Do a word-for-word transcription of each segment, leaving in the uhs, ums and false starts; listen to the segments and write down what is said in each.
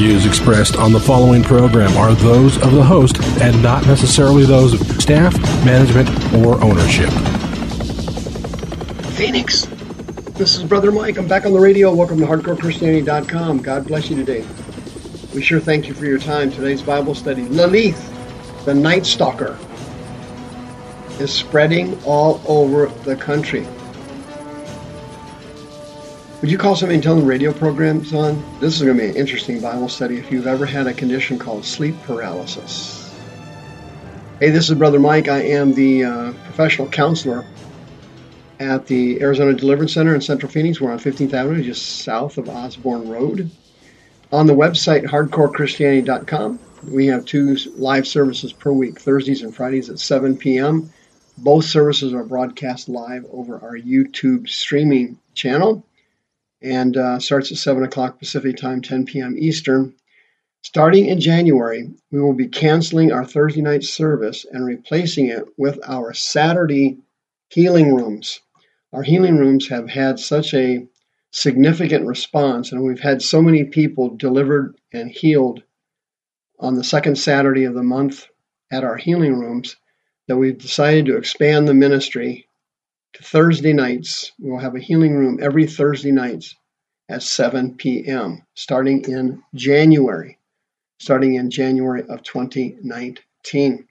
views expressed on the following program are those of the host and not necessarily those of staff, management, or ownership. Phoenix, this is Brother Mike. I'm back on the radio. Welcome to Hardcore Christianity dot com. God bless you today. We sure thank you for your time. Today's Bible study, Lilith, the Night Stalker, is spreading all over the country. Would you call somebody and tell them the radio program's on? This is going to be an interesting Bible study if you've ever had a condition called sleep paralysis. Hey, this is Brother Mike. I am the uh, professional counselor at the Arizona Deliverance Center in Central Phoenix. We're on fifteenth Avenue, just south of Osborne Road. On the website, hardcore christianity dot com, we have two live services per week, Thursdays and Fridays at seven p.m. Both services are broadcast live over our YouTube streaming channel. And uh, starts at seven o'clock Pacific time, ten p.m. Eastern. Starting in January, we will be canceling our Thursday night service and replacing it with our Saturday healing rooms. Our healing rooms have had such a significant response, and we've had so many people delivered and healed on the second Saturday of the month at our healing rooms that we've decided to expand the ministry to Thursday nights. We'll have a healing room every Thursday nights at seven p.m. starting in January, starting in January of twenty nineteen.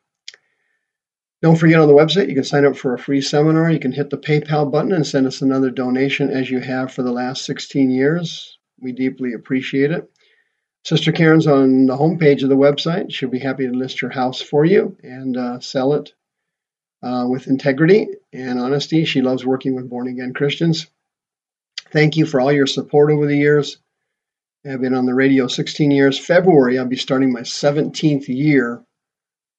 Don't forget, on the website, you can sign up for a free seminar. You can hit the PayPal button and send us another donation as you have for the last sixteen years. We deeply appreciate it. Sister Karen's on the homepage of the website. She'll be happy to list your house for you and uh, sell it Uh, with integrity and honesty. She loves working with born-again Christians. Thank you for all your support over the years. I've been on the radio sixteen years. February, I'll be starting my seventeenth year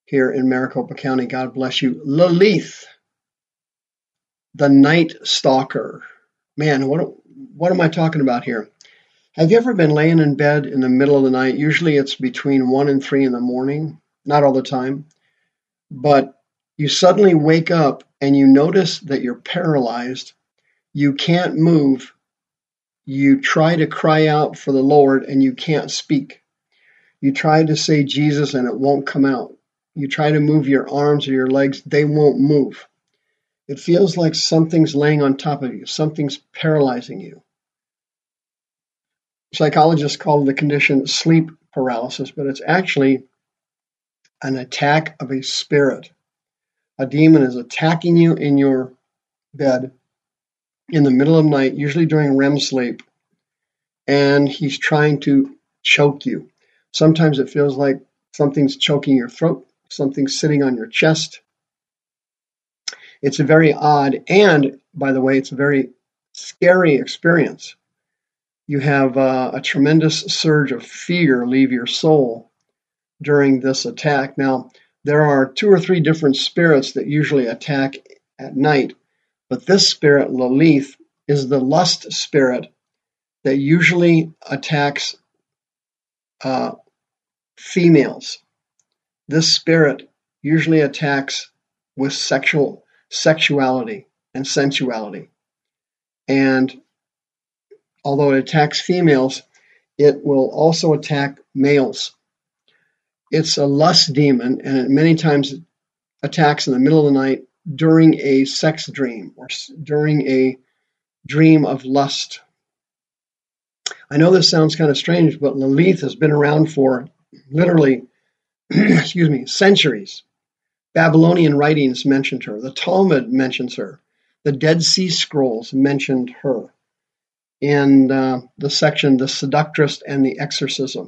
here in Maricopa County. God bless you. Lilith, the Night Stalker. Man, what, what am I talking about here? Have you ever been laying in bed in the middle of the night? Usually it's between one and three in the morning. Not all the time. But you suddenly wake up and you notice that you're paralyzed. You can't move. You try to cry out for the Lord and you can't speak. You try to say Jesus and it won't come out. You try to move your arms or your legs. They won't move. It feels like something's laying on top of you. Something's paralyzing you. Psychologists call the condition sleep paralysis, but it's actually an attack of a spirit. A demon is attacking you in your bed in the middle of the night, usually during R E M sleep, and he's trying to choke you. Sometimes it feels like something's choking your throat, something's sitting on your chest. It's a very odd and, by the way, it's a very scary experience. You have uh, a tremendous surge of fear leave your soul during this attack. Now, there are two or three different spirits that usually attack at night, but this spirit, Lilith, is the lust spirit that usually attacks uh, females. This spirit usually attacks with sexual sexuality and sensuality. And although it attacks females, it will also attack males. It's a lust demon, and it many times attacks in the middle of the night during a sex dream or during a dream of lust. I know this sounds kind of strange, but Lilith has been around for literally, excuse me, centuries. Babylonian writings mentioned her. The Talmud mentions her. The Dead Sea Scrolls mentioned her in uh, the section, The Seductress and the Exorcism.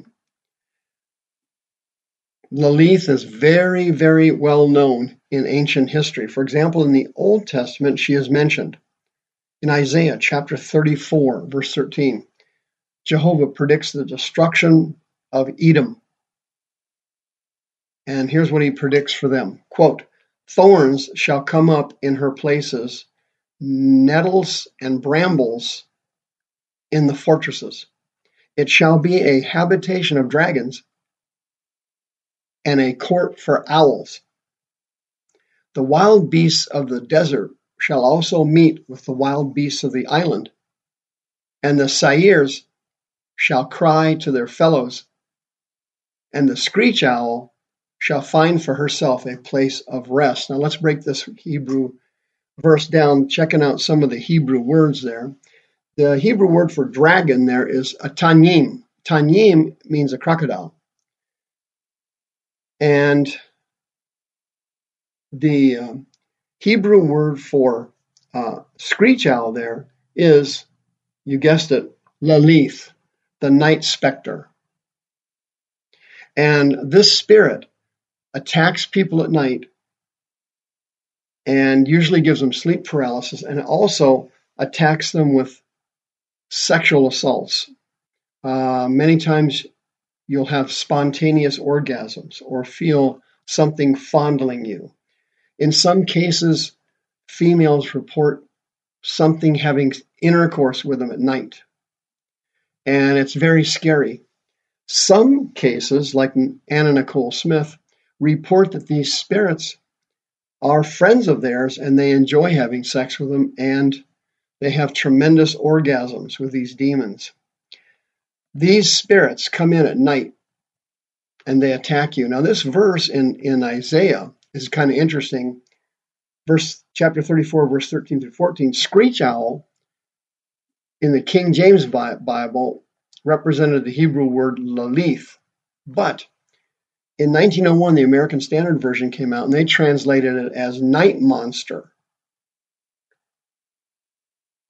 Lilith is very, very well known in ancient history. For example, in the Old Testament, she is mentioned. In Isaiah chapter thirty-four, verse thirteen, Jehovah predicts the destruction of Edom. And here's what he predicts for them. Quote, "Thorns shall come up in her places, nettles and brambles in the fortresses. It shall be a habitation of dragons and a court for owls. The wild beasts of the desert shall also meet with the wild beasts of the island, and the Sa'irs shall cry to their fellows and the screech owl shall find for herself a place of rest. Now let's break this Hebrew verse down, checking out some of the Hebrew words there. The Hebrew word for dragon there is a tanyim. Tanyim means a crocodile. And the uh, Hebrew word for uh, screech owl there is, you guessed it, Lilith, the night specter. And this spirit attacks people at night and usually gives them sleep paralysis, and also attacks them with sexual assaults. Uh, many times you'll have spontaneous orgasms or feel something fondling you. In some cases, females report something having intercourse with them at night, and it's very scary. Some cases, like Anna Nicole Smith, report that these spirits are friends of theirs and they enjoy having sex with them, and they have tremendous orgasms with these demons. These spirits come in at night and they attack you. Now, this verse in, in Isaiah is kind of interesting. Verse chapter thirty-four, verse thirteen through fourteen, screech owl in the King James Bible represented the Hebrew word Lilith. But in nineteen oh one, the American Standard Version came out and they translated it as night monster.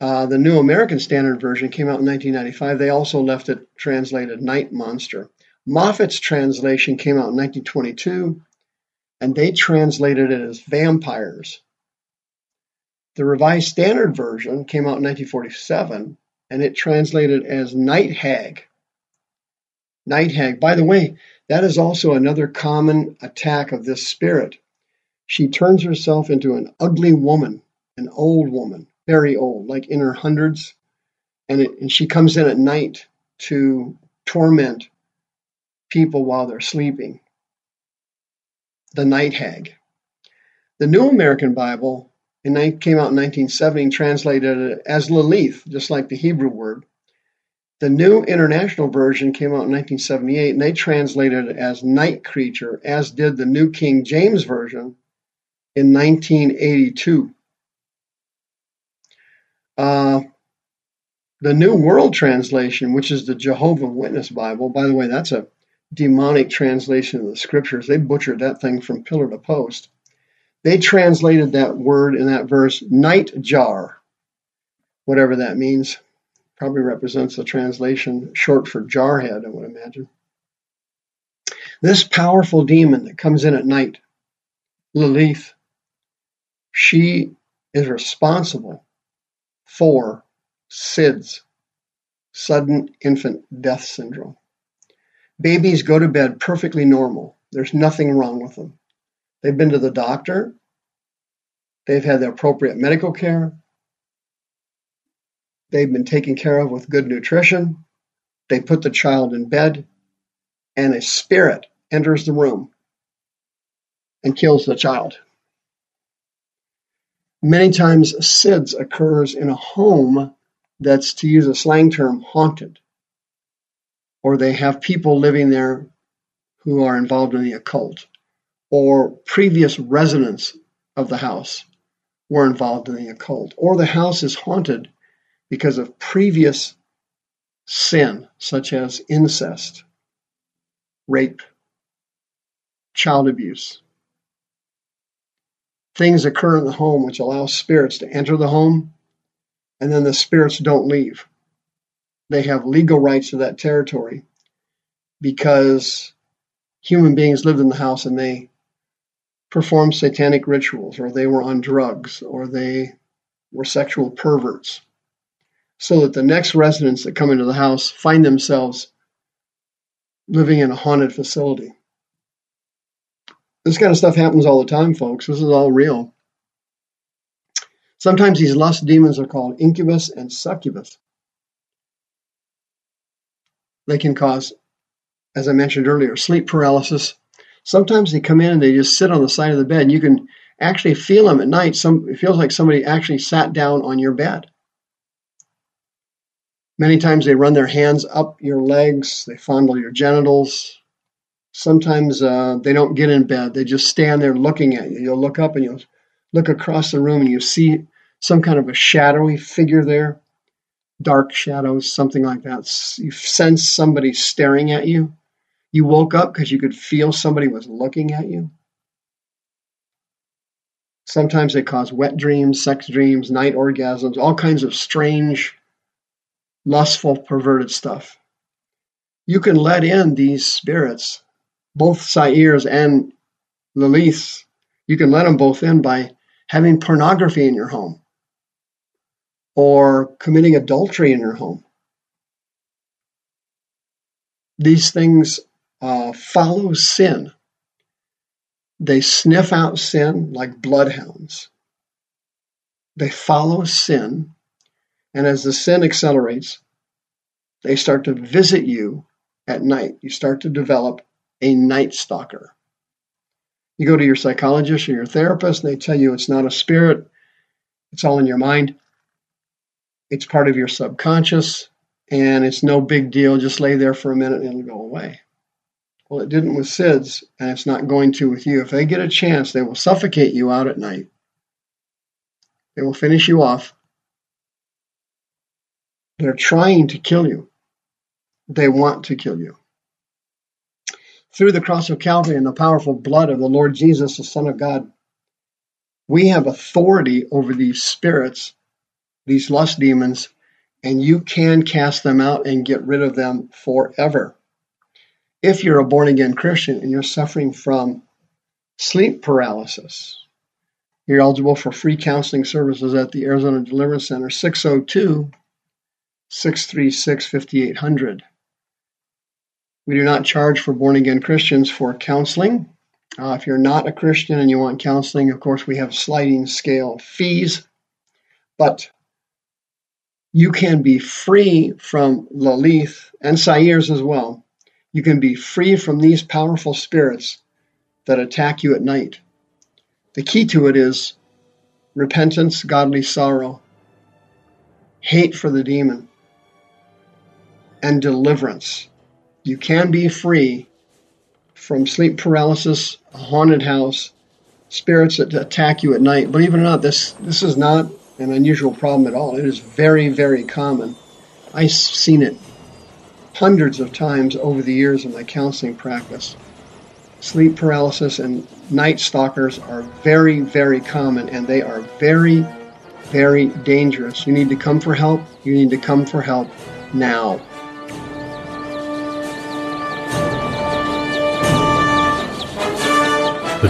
Uh, the New American Standard Version came out in nineteen ninety-five. They also left it translated night monster. Moffat's translation came out in nineteen twenty-two, and they translated it as vampires. The Revised Standard Version came out in nineteen forty-seven, and it translated as night hag. Night hag. By the way, that is also another common attack of this spirit. She turns herself into an ugly woman, an old woman, very old, like in her hundreds, and, it, and she comes in at night to torment people while they're sleeping. The night hag. The New American Bible and it came out in nineteen seventy, translated it as Lilith, just like the Hebrew word. The New International Version came out in nineteen seventy-eight, and they translated it as night creature, as did the New King James Version in nineteen eighty-two. Uh, the New World Translation, which is the Jehovah Witness Bible, by the way, that's a demonic translation of the scriptures. They butchered that thing from pillar to post. They translated that word in that verse, night jar, whatever that means. Probably represents the translation short for jarhead, I would imagine. This powerful demon that comes in at night, Lilith, she is responsible for S I D S, sudden infant death syndrome. Babies go to bed perfectly normal. There's nothing wrong with them. They've been to the doctor. They've had the appropriate medical care. They've been taken care of with good nutrition. They put the child in bed, and a spirit enters the room and kills the child. Many times, S I D S occurs in a home that's, to use a slang term, haunted, or they have people living there who are involved in the occult, or previous residents of the house were involved in the occult, or the house is haunted because of previous sin, such as incest, rape, child abuse. Things occur in the home which allow spirits to enter the home, and then the spirits don't leave. They have legal rights to that territory because human beings lived in the house and they performed satanic rituals, or they were on drugs, or they were sexual perverts, so that the next residents that come into the house find themselves living in a haunted facility. This kind of stuff happens all the time, folks. This is all real. Sometimes these lust demons are called incubus and succubus. They can cause, as I mentioned earlier, sleep paralysis. Sometimes they come in and they just sit on the side of the bed. You can actually feel them at night. Some, it feels like somebody actually sat down on your bed. Many times they run their hands up your legs. They fondle your genitals. Sometimes uh, they don't get in bed. They just stand there looking at you. You'll look up and you'll look across the room and you see some kind of a shadowy figure there, dark shadows, something like that. You sense somebody staring at you. You woke up because you could feel somebody was looking at you. Sometimes they cause wet dreams, sex dreams, night orgasms, all kinds of strange, lustful, perverted stuff. You can let in these spirits, both Sa'irs and Lilith. You can let them both in by having pornography in your home or committing adultery in your home. These things uh, follow sin. They sniff out sin like bloodhounds. They follow sin, and as the sin accelerates, they start to visit you at night. You start to develop a night stalker. You go to your psychologist or your therapist, and they tell you it's not a spirit. It's all in your mind. It's part of your subconscious, and it's no big deal. Just lay there for a minute, and it'll go away. Well, it didn't with S I D S, and it's not going to with you. If they get a chance, they will suffocate you out at night. They will finish you off. They're trying to kill you. They want to kill you. Through the cross of Calvary and the powerful blood of the Lord Jesus, the Son of God, we have authority over these spirits, these lust demons, and you can cast them out and get rid of them forever. If you're a born-again Christian and you're suffering from sleep paralysis, you're eligible for free counseling services at the Arizona Deliverance Center, six oh two, six three six, five eight hundred. We do not charge for born-again Christians for counseling. Uh, if you're not a Christian and you want counseling, of course, we have sliding scale fees, but you can be free from Lilith and Sa'irs as well. You can be free from these powerful spirits that attack you at night. The key to it is repentance, godly sorrow, hate for the demon, and deliverance. You can be free from sleep paralysis, a haunted house, spirits that attack you at night. Believe it or not, this, this is not an unusual problem at all. It is very, very common. I've seen it hundreds of times over the years in my counseling practice. Sleep paralysis and night stalkers are very, very common, and they are very, very dangerous. You need to come for help. You need to come for help now. The